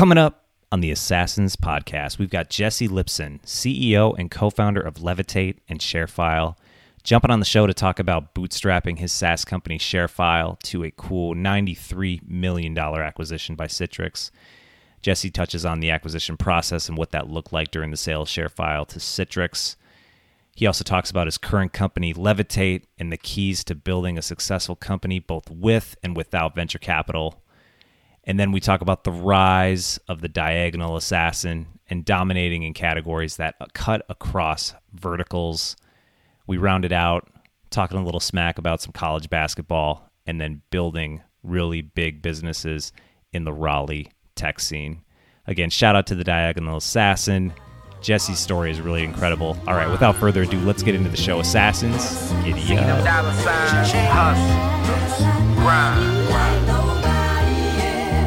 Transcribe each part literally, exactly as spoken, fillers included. Coming up on the aSaaSin podcast, we've got Jesse Lipson, C E O and co-founder of Levitate and ShareFile, jumping on the show to talk about bootstrapping his SaaS company ShareFile to a cool ninety-three million dollars acquisition by Citrix. Jesse touches on the acquisition process and what that looked like during the sale of ShareFile to Citrix. He also talks about his current company, Levitate, and the keys to building a successful company both with and without venture capital. And then we talk about the rise of the diagonal aSaaSin and dominating in categories that cut across verticals. We rounded out talking a little smack about some college basketball and then building really big businesses in the Raleigh tech scene. Again, shout out to the diagonal aSaaSin. Jesse's story is really incredible. All right, without further ado, let's get into the show. aSaaSins, giddy up.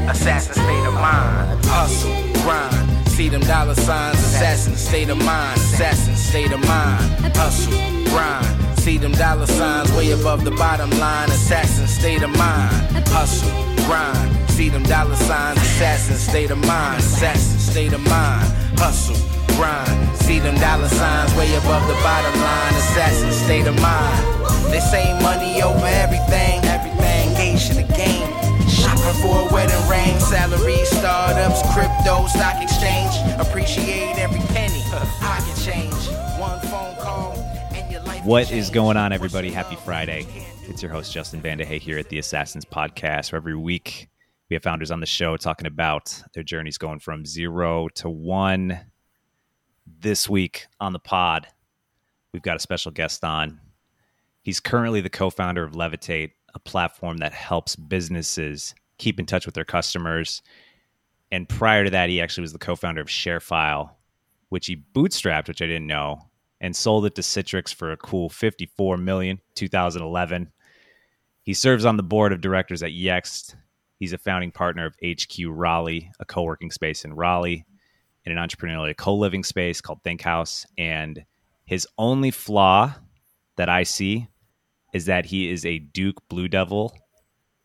aSaaSin state of mind, hustle, grind. See them dollar signs, aSaaSin state of mind, aSaaSin state of mind, hustle, grind. See them dollar signs way above the bottom line, aSaaSin state of mind, hustle, grind. See them dollar signs, aSaaSin state of mind, aSaaSin state of mind, hustle, grind. See them dollar signs way above the bottom line, aSaaSin state of mind. They say money over everything, everything, gauge in the game. Shopping for a wedding ring, salary, startups, crypto, stock exchange. Appreciate every penny, pocket change. One phone call and your life. What is going on, everybody? Happy Friday. It's your host, Justin Van De Hey, here at the aSaaSin podcast, where every week we have founders on the show talking about their journeys going from zero to one. This week on the pod, we've got a special guest on. He's currently the co-founder of Levitate, a platform that helps businesses keep in touch with their customers. And prior to that, he actually was the co-founder of ShareFile, which he bootstrapped, which I didn't know, and sold it to Citrix for a cool fifty-four million dollars, two thousand eleven. He serves on the board of directors at Yext. He's a founding partner of H Q Raleigh, a co-working space in Raleigh, and an entrepreneurial co-living space called Think House. And his only flaw that I see is that he is a Duke Blue Devil,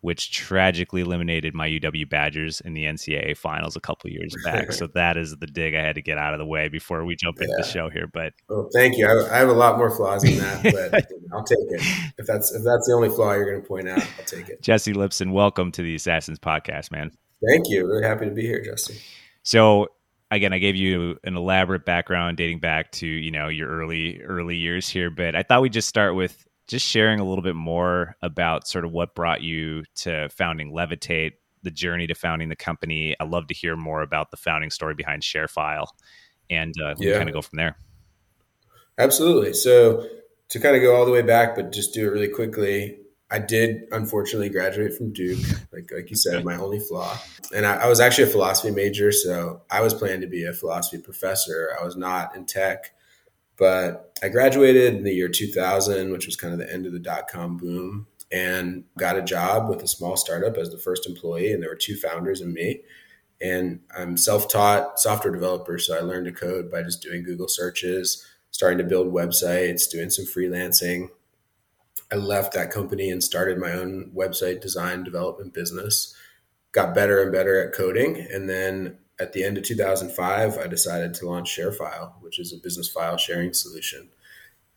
which tragically eliminated my U W Badgers in the N C double A finals a couple of years back. So that is the dig I had to get out of the way before we jump yeah. into the show here. But well, thank you. I, I have a lot more flaws than that, but I'll take it. If that's if that's the only flaw you're going to point out, I'll take it. Jesse Lipson, welcome to the aSaaSin podcast, man. Thank you. Really happy to be here, Justin. So again, I gave you an elaborate background dating back to, you know, your early early years here, but I thought we'd just start with just sharing a little bit more about sort of what brought you to founding Levitate, the journey to founding the company. I'd love to hear more about the founding story behind ShareFile and uh, yeah. kind of go from there. Absolutely. So to kind of go all the way back, but just do it really quickly. I did, unfortunately, graduate from Duke, like like you said, my only flaw. And I, I was actually a philosophy major, so I was planning to be a philosophy professor. I was not in tech. But I graduated in the year two thousand, which was kind of the end of the dot-com boom, and got a job with a small startup as the first employee. And there were two founders and me. And I'm self-taught software developer, so I learned to code by just doing Google searches, starting to build websites, doing some freelancing. I left that company and started my own website design development business, got better and better at coding, and then at the end of two thousand five, I decided to launch ShareFile, which is a business file sharing solution.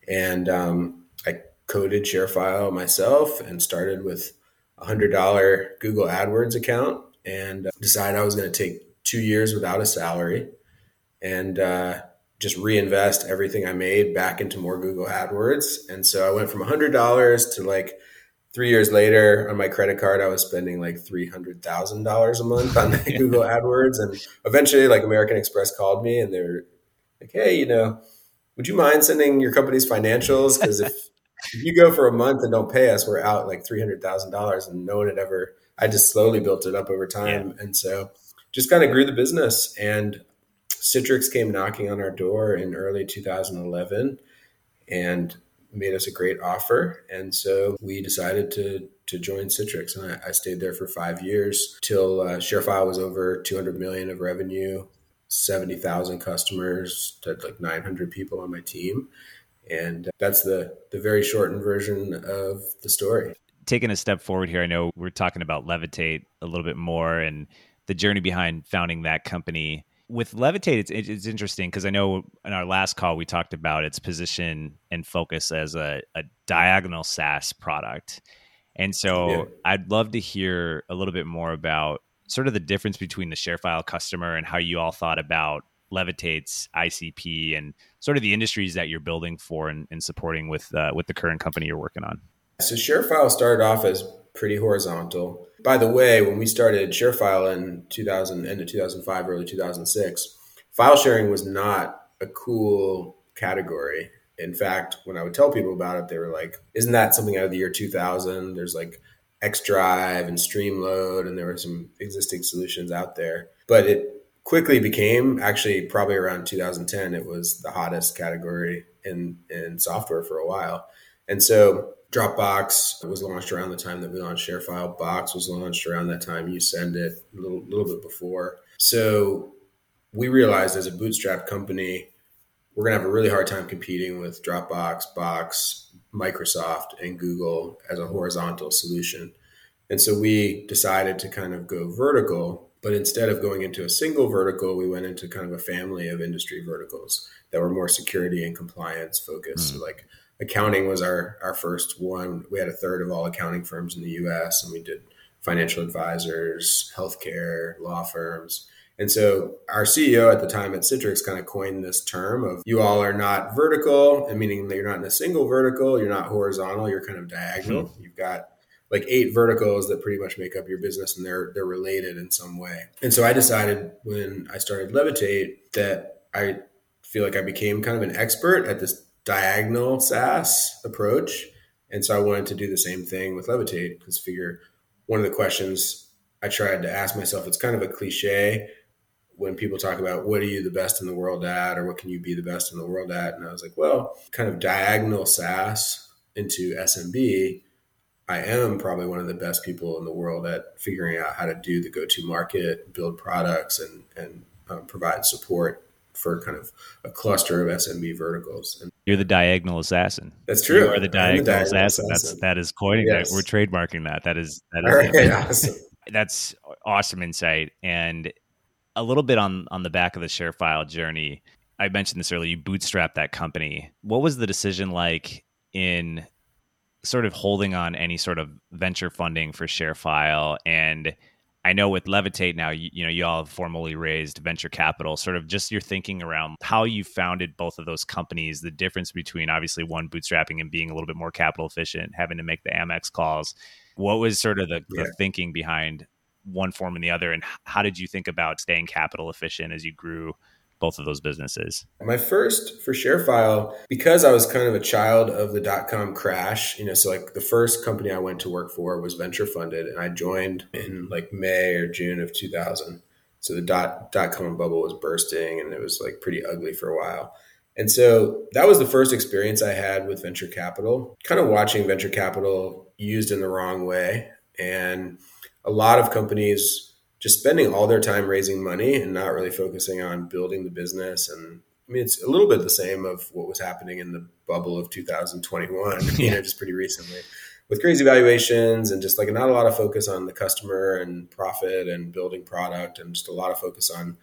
And um, I coded ShareFile myself and started with a one hundred dollars Google AdWords account and decided I was going to take two years without a salary and uh, just reinvest everything I made back into more Google AdWords. And so I went from one hundred dollars to like three years later, on my credit card, I was spending like three hundred thousand dollars a month on yeah. Google AdWords. And eventually, like American Express called me and they were like, hey, you know, would you mind sending your company's financials? Because if, if you go for a month and don't pay us, we're out like three hundred thousand dollars. And no one had ever, I just slowly built it up over time. Yeah. And so just kind of grew the business. And Citrix came knocking on our door in early two thousand eleven. And made us a great offer. And so we decided to to join Citrix. And I, I stayed there for five years till uh, ShareFile was over two hundred million of revenue, seventy thousand customers, had like nine hundred people on my team. And that's the, the very shortened version of the story. Taking a step forward here, I know we're talking about Levitate a little bit more and the journey behind founding that company. With Levitate, it's, it's interesting because I know in our last call, we talked about its position and focus as a, a diagonal SaaS product. And so yeah. I'd love to hear a little bit more about sort of the difference between the ShareFile customer and how you all thought about Levitate's I C P and sort of the industries that you're building for and, and supporting with uh, with the current company you're working on. So ShareFile started off as pretty horizontal. By the way, when we started ShareFile in two thousand, end of two thousand five, early two thousand six, file sharing was not a cool category. In fact, when I would tell people about it, they were like, isn't that something out of the year two thousand? There's like xDrive and Streamload, and there were some existing solutions out there. But it quickly became, actually probably around two thousand ten, it was the hottest category in, in software for a while. And so Dropbox was launched around the time that we launched ShareFile. Box was launched around that time. You send it a little, little bit before. So we realized as a bootstrap company, we're going to have a really hard time competing with Dropbox, Box, Microsoft, and Google as a horizontal solution. And so we decided to kind of go vertical, but instead of going into a single vertical, we went into kind of a family of industry verticals that were more security and compliance focused. Mm. So like accounting was our, our first one. We had a third of all accounting firms in the U S, and we did financial advisors, healthcare, law firms. And so our C E O at the time at Citrix kind of coined this term of you all are not vertical, and meaning that you're not in a single vertical, you're not horizontal, you're kind of diagonal. Mm-hmm. You've got like eight verticals that pretty much make up your business, and they're they're related in some way. And so I decided when I started Levitate that I feel like I became kind of an expert at this diagonal SaaS approach. And so I wanted to do the same thing with Levitate, because figure one of the questions I tried to ask myself, it's kind of a cliche when people talk about what are you the best in the world at, or what can you be the best in the world at? And I was like, well, kind of diagonal SaaS into S M B, I am probably one of the best people in the world at figuring out how to do the go-to market, build products, and, and um, provide support for kind of a cluster of S M B verticals. And you're the diagonal assassin. That's true. You are the diagonal, the diagonal assassin. assassin. That's, that is coining yes. that. We're trademarking that. That is, that is right, awesome. That's awesome insight. And a little bit on, on the back of the ShareFile journey, I mentioned this earlier, you bootstrapped that company. What was the decision like in sort of holding on any sort of venture funding for ShareFile? And I know with Levitate now, you, you know, you all have formally raised venture capital, sort of just your thinking around how you founded both of those companies, the difference between obviously one bootstrapping and being a little bit more capital efficient, having to make the Amex calls. What was sort of the, yeah. the thinking behind one form and the other? And how did you think about staying capital efficient as you grew both of those businesses? My first for ShareFile, because I was kind of a child of the dot-com crash, you know, so like the first company I went to work for was venture funded, and I joined in like May or June of two thousand. So the dot, dot-com bubble was bursting, and it was like pretty ugly for a while. And so that was the first experience I had with venture capital, kind of watching venture capital used in the wrong way. And a lot of companies just spending all their time raising money and not really focusing on building the business. And I mean, it's a little bit the same of what was happening in the bubble of two thousand twenty-one, yeah. you know, just pretty recently with crazy valuations and just like not a lot of focus on the customer and profit and building product, and just a lot of focus on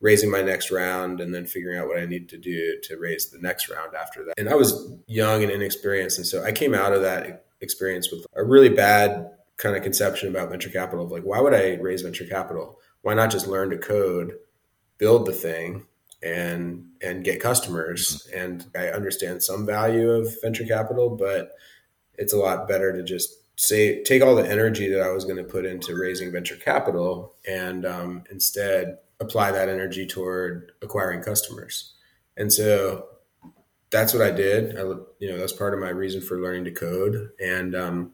raising my next round and then figuring out what I need to do to raise the next round after that. And I was young and inexperienced. And so I came out of that experience with a really bad kind of conception about venture capital of like, why would I raise venture capital? Why not just learn to code, build the thing, and and get customers? Mm-hmm. And I understand some value of venture capital, but it's a lot better to just say take all the energy that I was going to put into raising venture capital and um, instead apply that energy toward acquiring customers. And so that's what I did. I, you know, that's part of my reason for learning to code. And um,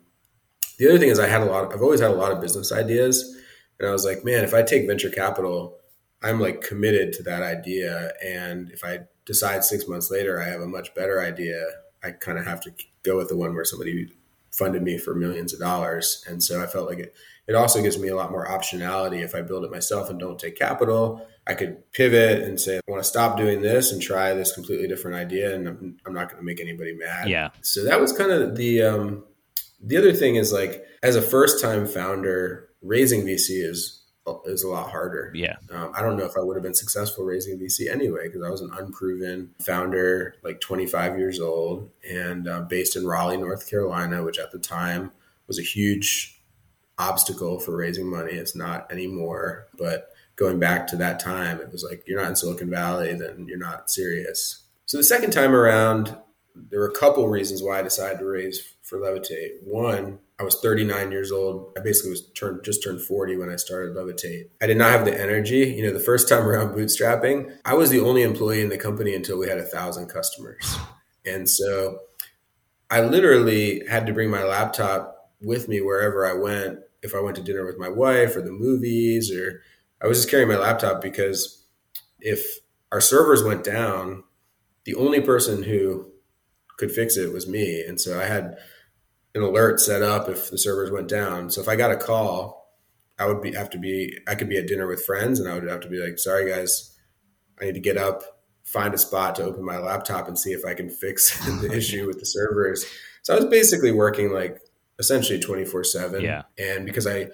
the other thing is I had a lot, I've always had a lot of business ideas, and I was like, man, if I take venture capital, I'm like committed to that idea. And if I decide six months later, I have a much better idea, I kind of have to go with the one where somebody funded me for millions of dollars. And so I felt like it, it also gives me a lot more optionality. If I build it myself and don't take capital, I could pivot and say, I want to stop doing this and try this completely different idea. And I'm, I'm not going to make anybody mad. Yeah. So that was kind of the, um, the other thing is like, as a first time founder, raising V C is is a lot harder. Yeah. Um, I don't know if I would have been successful raising V C anyway, because I was an unproven founder, like twenty-five years old, and uh, based in Raleigh, North Carolina, which at the time was a huge obstacle for raising money. It's not anymore. But going back to that time, it was like, you're not in Silicon Valley, then you're not serious. So the second time around, there were a couple reasons why I decided to raise for Levitate. One, I was thirty-nine years old. I basically was turned, just turned forty when I started Levitate. I did not have the energy. You know, the first time around bootstrapping, I was the only employee in the company until we had a thousand customers. And so I literally had to bring my laptop with me wherever I went. If I went to dinner with my wife or the movies, or I was just carrying my laptop, because if our servers went down, the only person who could fix it was me. And so I had an alert set up if the servers went down. So if I got a call, I would be have to be, I could be at dinner with friends, and I would have to be like, sorry guys, I need to get up, find a spot to open my laptop and see if I can fix the issue with the servers. So I was basically working like essentially twenty-four seven. Yeah. And because I,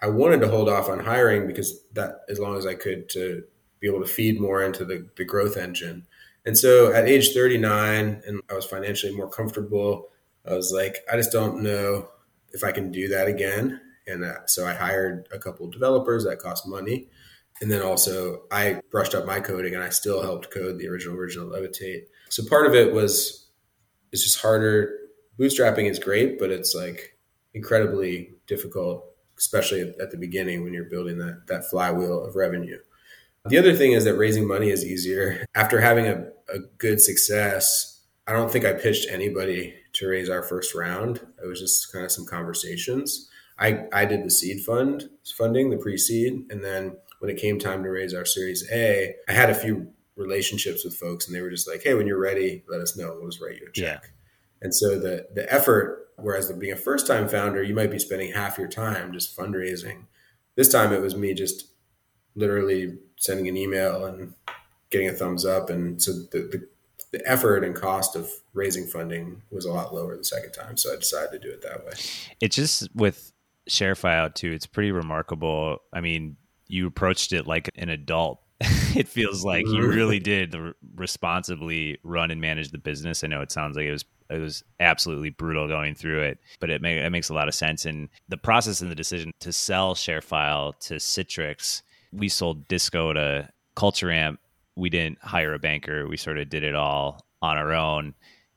I wanted to hold off on hiring, because that, as long as I could, to be able to feed more into the, the growth engine. And so at age thirty-nine, and I was financially more comfortable, I was like, I just don't know if I can do that again. And uh, so I hired a couple of developers that cost money. And then also I brushed up my coding, and I still helped code the original, original Levitate. So part of it was, it's just harder. Bootstrapping is great, but it's like incredibly difficult, especially at the beginning when you're building that, that flywheel of revenue. The other thing is that raising money is easier. After having a, a good success, I don't think I pitched anybody to raise our first round. It was just kind of some conversations. I, I did the seed fund funding, the pre-seed. And then when it came time to raise our Series A, I had a few relationships with folks, and they were just like, hey, when you're ready, let us know. We'll just write you a check. Yeah. And so the, the effort, whereas the, being a first-time founder, you might be spending half your time just fundraising. This time it was me just literally sending an email and getting a thumbs up. And so the, the, the effort and cost of raising funding was a lot lower the second time. So I decided to do it that way. It's just with ShareFile too, it's pretty remarkable. I mean, you approached it like an adult. It feels like you really did responsibly run and manage the business. I know it sounds like it was It was absolutely brutal going through it, but it, may, it makes a lot of sense. And the process and the decision to sell ShareFile to Citrix, we sold Disco to Culture Amp. We didn't hire a banker. We sort of did it all on our own,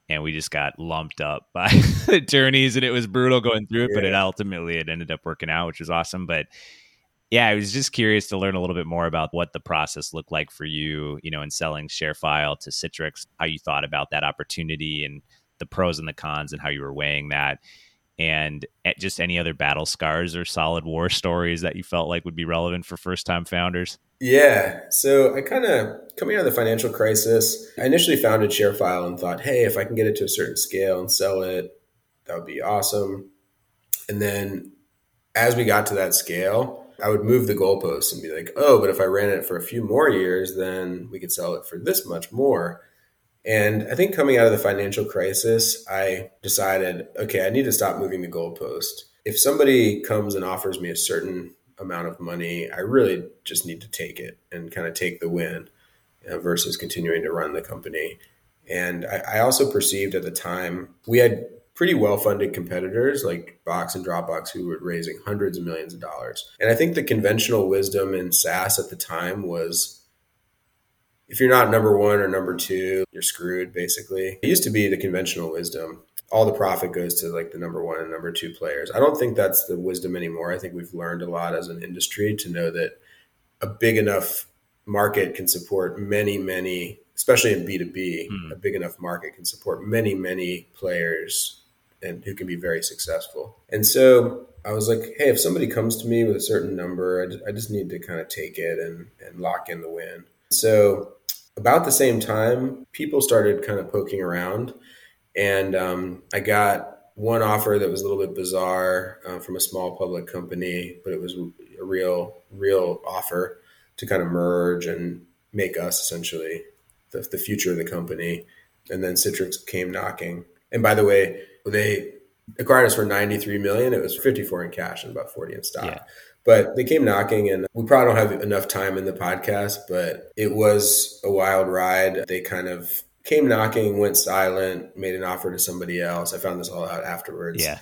and we just got lumped up by attorneys, and it was brutal going through it, yeah. But it ultimately, it ended up working out, which was awesome. But yeah, I was just curious to learn a little bit more about what the process looked like for you, you know, in selling ShareFile to Citrix, how you thought about that opportunity and the pros and the cons and how you were weighing that, and just any other battle scars or solid war stories that you felt like would be relevant for first-time founders. Yeah. So I kind of, coming out of the financial crisis, I initially founded ShareFile and thought, hey, if I can get it to a certain scale and sell it, that would be awesome. And then as we got to that scale, I would move the goalposts and be like, oh, but if I ran it for a few more years, then we could sell it for this much more. And I think coming out of the financial crisis, I decided, okay, I need to stop moving the goalpost. If somebody comes and offers me a certain amount of money, I really just need to take it and kind of take the win, you know, versus continuing to run the company. And I, I also perceived at the time, we had pretty well-funded competitors like Box and Dropbox who were raising hundreds of millions of dollars. And I think the conventional wisdom in SaaS at the time was, if you're not number one or number two, you're screwed, basically. It used to be the conventional wisdom. All the profit goes to like the number one and number two players. I don't think that's the wisdom anymore. I think we've learned a lot as an industry to know that a big enough market can support many, many, especially in B two B, mm. a big enough market can support many, many players and who can be very successful. And so I was like, hey, if somebody comes to me with a certain number, I just, I just need to kind of take it and, and lock in the win. So about the same time, people started kind of poking around, and um, I got one offer that was a little bit bizarre uh, from a small public company, but it was a real, real offer to kind of merge and make us essentially the, the future of the company. And then Citrix came knocking. And by the way, they acquired us for ninety-three million dollars. It was fifty-four in cash and about forty in stock. Yeah. But they came knocking, and we probably don't have enough time in the podcast, but it was a wild ride. They kind of came knocking, went silent, made an offer to somebody else. I found this all out afterwards. Yeah.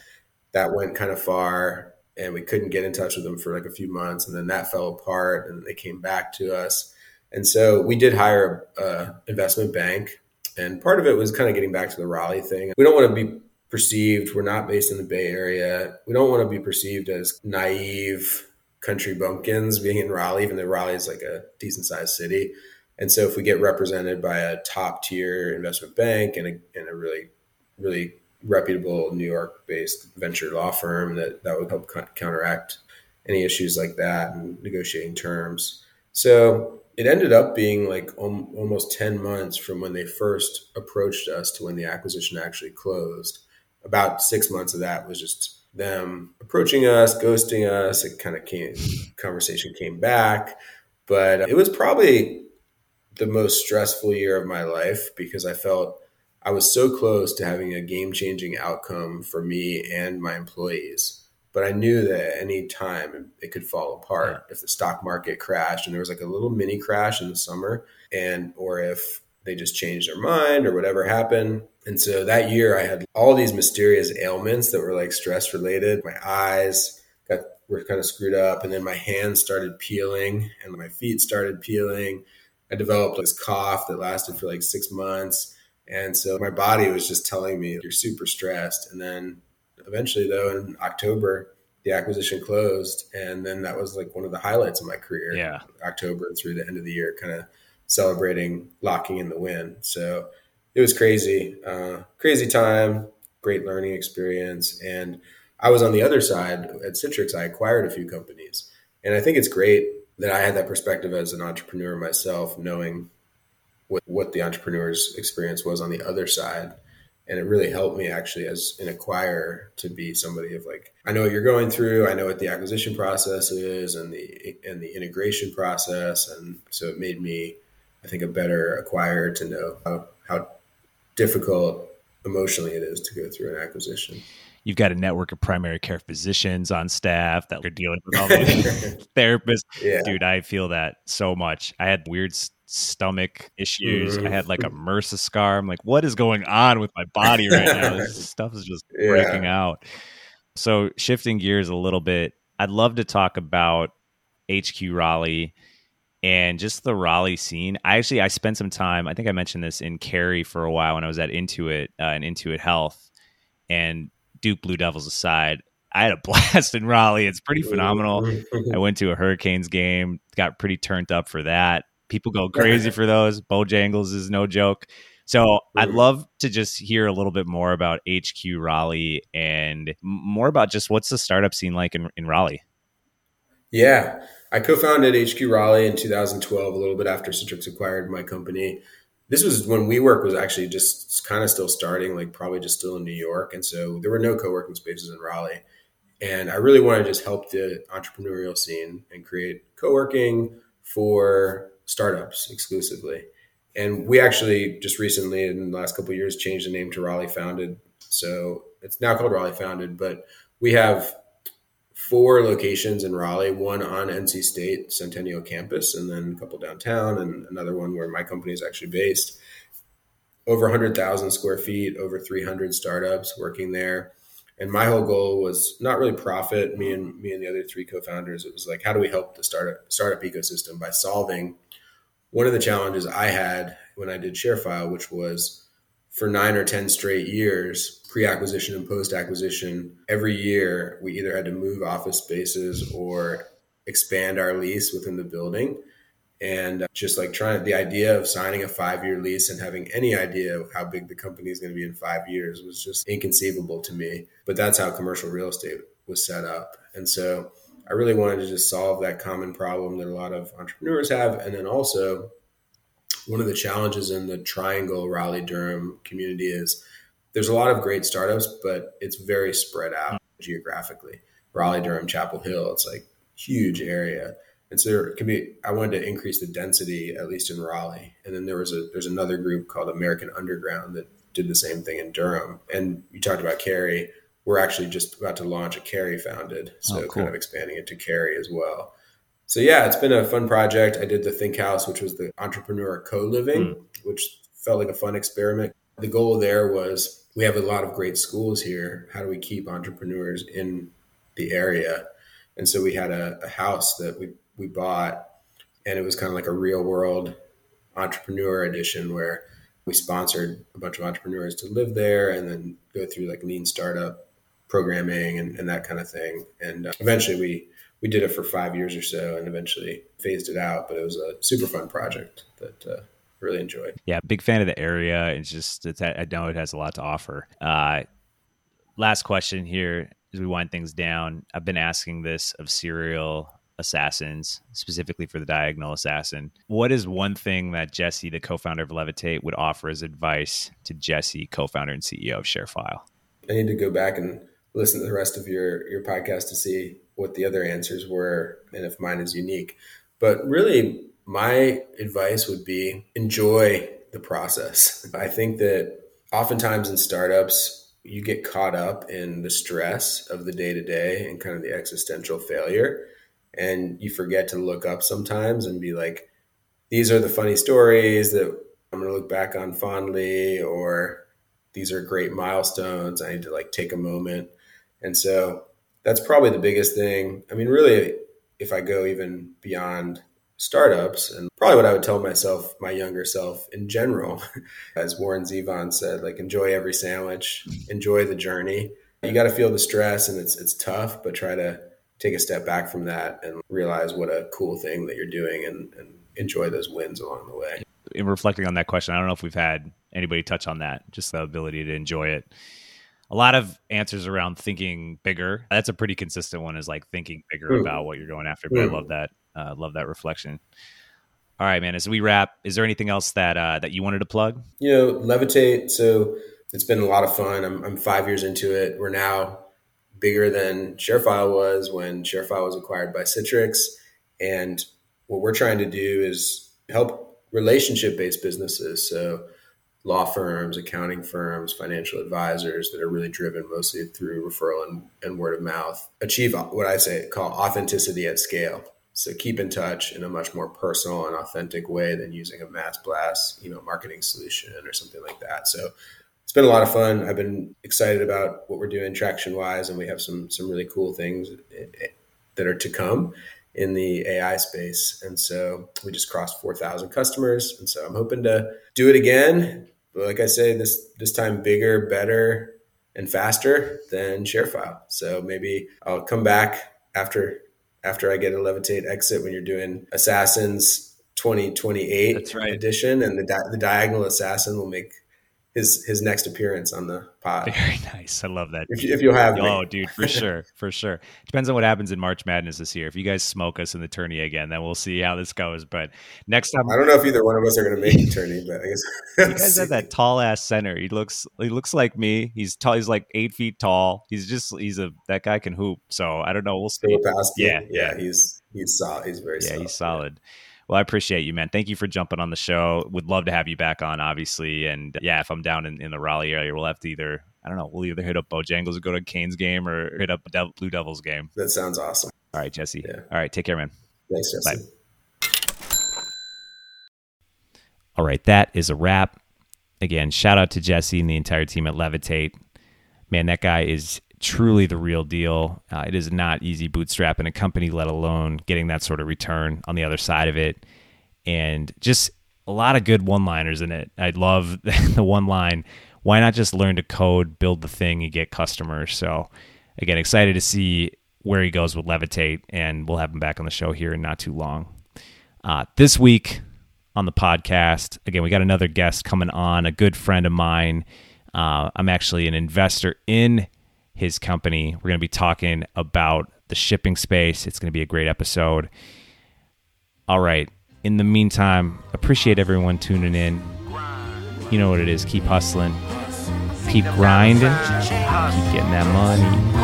That went kind of far, and we couldn't get in touch with them for like a few months. And then that fell apart, and they came back to us. And so we did hire an investment bank. And part of it was kind of getting back to the Raleigh thing. We don't want to be perceived. We're not based in the Bay Area. We don't want to be perceived as naive country bumpkins being in Raleigh, even though Raleigh is like a decent sized city. And so if we get represented by a top tier investment bank and a, and a really, really reputable New York based venture law firm, that, that would help counteract any issues like that and negotiating terms. So it ended up being like om- almost ten months from when they first approached us to when the acquisition actually closed. About six months of that was just them approaching us, ghosting us. It kind of came, conversation came back, but it was probably the most stressful year of my life because I felt I was so close to having a game-changing outcome for me and my employees. But I knew that at any time it could fall apart if the stock market crashed, and there was like a little mini crash in the summer, and or if they just changed their mind or whatever happened. And so that year I had all these mysterious ailments that were like stress related. My eyes got were kind of screwed up, and then my hands started peeling and my feet started peeling. I developed this cough that lasted for like six months. And so my body was just telling me, you're super stressed. And then eventually, though, in October, the acquisition closed. And then that was like one of the highlights of my career. Yeah. October through the end of the year, kind of celebrating locking in the win. So it was crazy, uh, crazy time, great learning experience. And I was on the other side at Citrix. I acquired a few companies. And I think it's great that I had that perspective as an entrepreneur myself, knowing what, what the entrepreneur's experience was on the other side. And it really helped me actually as an acquirer to be somebody of like, I know what you're going through. I know what the acquisition process is and the and the integration process. And so it made me, I think, a better acquirer to know how, how difficult emotionally it is to go through an acquisition. You've got a network of primary care physicians on staff that are dealing with all the therapists. Yeah. Dude, I feel that so much. I had weird stuff. Stomach issues. Mm. I had like a M R S A scar. I'm like, what is going on with my body right now? This stuff is just yeah. breaking out. So shifting gears a little bit, I'd love to talk about H Q Raleigh and just the Raleigh scene. I actually, I spent some time, I think I mentioned this in Cary for a while when I was at Intuit uh, and Intuit Health, and Duke Blue Devils aside, I had a blast in Raleigh. It's pretty phenomenal. I went to a Hurricanes game, got pretty turned up for that. People go crazy for those. Bojangles is no joke. So I'd love to just hear a little bit more about H Q Raleigh and more about just what's the startup scene like in, in Raleigh. Yeah. I co-founded H Q Raleigh in two thousand twelve, a little bit after Citrix acquired my company. This was when WeWork was actually just kind of still starting, like probably just still in New York. And so there were no co-working spaces in Raleigh. And I really wanted to just help the entrepreneurial scene and create co-working for startups exclusively. And we actually just recently in the last couple of years changed the name to Raleigh Founded. So it's now called Raleigh Founded, but we have four locations in Raleigh, one on N C State Centennial Campus, and then a couple downtown and another one where my company is actually based. Over one hundred thousand square feet, over three hundred startups working there. And my whole goal was not really profit. Me and me and the other three co-founders, it was like, how do we help the startup startup ecosystem by solving one of the challenges I had when I did ShareFile, which was for nine or ten straight years, pre-acquisition and post-acquisition, every year we either had to move office spaces or expand our lease within the building. And just like trying the idea of signing a five-year lease and having any idea of how big the company is going to be in five years was just inconceivable to me. But that's how commercial real estate was set up. And so I really wanted to just solve that common problem that a lot of entrepreneurs have. And then also one of the challenges in the Triangle Raleigh-Durham community is there's a lot of great startups, but it's very spread out geographically. Raleigh-Durham, Chapel Hill, it's like huge area. And so there can be, I wanted to increase the density, at least in Raleigh. And then there was a, there's another group called American Underground that did the same thing in Durham. And you talked about Cary. we're actually just about to launch a Cary Founded. So oh, cool. Kind of expanding it to Cary as well. So yeah, it's been a fun project. I did the Think House, which was the entrepreneur co-living, mm. which felt like a fun experiment. The goal there was, we have a lot of great schools here. How do we keep entrepreneurs in the area? And so we had a, a house that we, we bought, and it was kind of like a real world entrepreneur edition where we sponsored a bunch of entrepreneurs to live there and then go through like lean startup programming and, and that kind of thing. And uh, eventually we, we did it for five years or so and eventually phased it out, but it was a super fun project that, uh, really enjoyed. Yeah. Big fan of the area. It's just, it's, I know it has a lot to offer. Uh, last question here as we wind things down. I've been asking this of serial assassins, specifically for the diagonal assassin. What is one thing that Jesse, the co-founder of Levitate, would offer as advice to Jesse, co-founder and C E O of ShareFile? I need to go back and listen to the rest of your, your podcast to see what the other answers were and if mine is unique. But really, my advice would be enjoy the process. I think that oftentimes in startups, you get caught up in the stress of the day-to-day and kind of the existential failure. And you forget to look up sometimes and be like, these are the funny stories that I'm going to look back on fondly, or these are great milestones. I need to like take a moment. And so that's probably the biggest thing. I mean, really, if I go even beyond startups, and probably what I would tell myself, my younger self in general, as Warren Zevon said, like, enjoy every sandwich, enjoy the journey. You got to feel the stress, and it's it's tough, but try to take a step back from that and realize what a cool thing that you're doing, and, and enjoy those wins along the way. In reflecting on that question, I don't know if we've had anybody touch on that, just the ability to enjoy it. A lot of answers around thinking bigger. That's a pretty consistent one, is like thinking bigger Ooh. About what you're going after. But Ooh. I love that. Uh, love that reflection. All right, man, as we wrap, is there anything else that uh, that you wanted to plug? You know, Levitate. So it's been a lot of fun. I'm, I'm five years into it. We're now bigger than ShareFile was when ShareFile was acquired by Citrix. And what we're trying to do is help relationship-based businesses. So law firms, accounting firms, financial advisors that are really driven mostly through referral and, and word of mouth, achieve what I say call authenticity at scale. So keep in touch in a much more personal and authentic way than using a mass blast email marketing solution or something like that. So it's been a lot of fun. I've been excited about what we're doing traction-wise, and we have some some really cool things that are to come in the A I space. And so we just crossed four thousand customers. And so I'm hoping to do it again. But like I say, this this time bigger, better, and faster than ShareFile. So maybe I'll come back after... after I get a Levitate exit, when you're doing Assassins twenty twenty-eight That's right. edition, and the, di- the diagonal assassin will make his his next appearance on the pod. Very nice. I love that. If, if you'll have me. Oh, dude, for sure. For sure. Depends on what happens in March Madness this year. If you guys smoke us in the tourney again, then we'll see how this goes. But next time... I don't know if either one of us are going to make the tourney, but I guess... You guys have that tall-ass center. He looks he looks like me. He's tall. He's like eight feet tall. He's just... He's a... That guy can hoop. So, I don't know. We'll see. Yeah, yeah. Yeah. He's, he's solid. He's very yeah, solid. Yeah, he's solid. Yeah. Well, I appreciate you, man. Thank you for jumping on the show. Would love to have you back on, obviously. And yeah, if I'm down in, in the Raleigh area, we'll have to either, I don't know, we'll either hit up Bojangles or go to Canes game, or hit up De- Blue Devils game. That sounds awesome. All right, Jesse. Yeah. All right. Take care, man. Thanks, Jesse. Bye. All right. That is a wrap. Again, shout out to Jesse and the entire team at Levitate. Man, that guy is truly the real deal. Uh, it is not easy bootstrapping a company, let alone getting that sort of return on the other side of it. And just a lot of good one-liners in it. I love the one line, why not just learn to code, build the thing, and get customers? So again, excited to see where he goes with Levitate, and we'll have him back on the show here in not too long. Uh, this week on the podcast, again, we got another guest coming on, a good friend of mine. Uh, I'm actually an investor in his company. We're going to be talking about the shipping space. It's going to be a great episode. All right. In the meantime, appreciate everyone tuning in. You know what it is. Keep hustling. Keep grinding. Keep getting that money.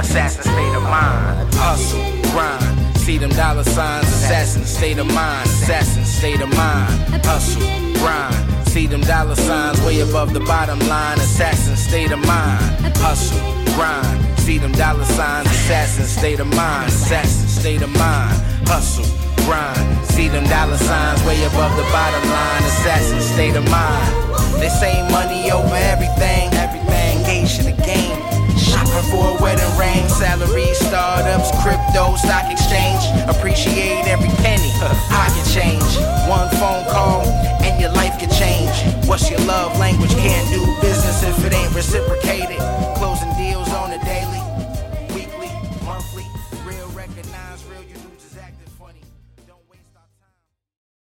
Assassin state of mind. Hustle. Grind. See them dollar signs. Assassin state of mind. Assassin state of mind. Hustle. Grind. See them dollar signs way above the bottom line. Assassin state of mind. Hustle, grind. See them dollar signs. Assassin state of mind. Assassin state of mind. Hustle, grind. See them dollar signs way above the bottom line. Assassin state of mind. They say money over everything. Everything engaged in the game. Shopping for a wedding ring, salary, startups, crypto, stock exchange. Appreciate every penny, I can change. One phone call and your life can change. What's your love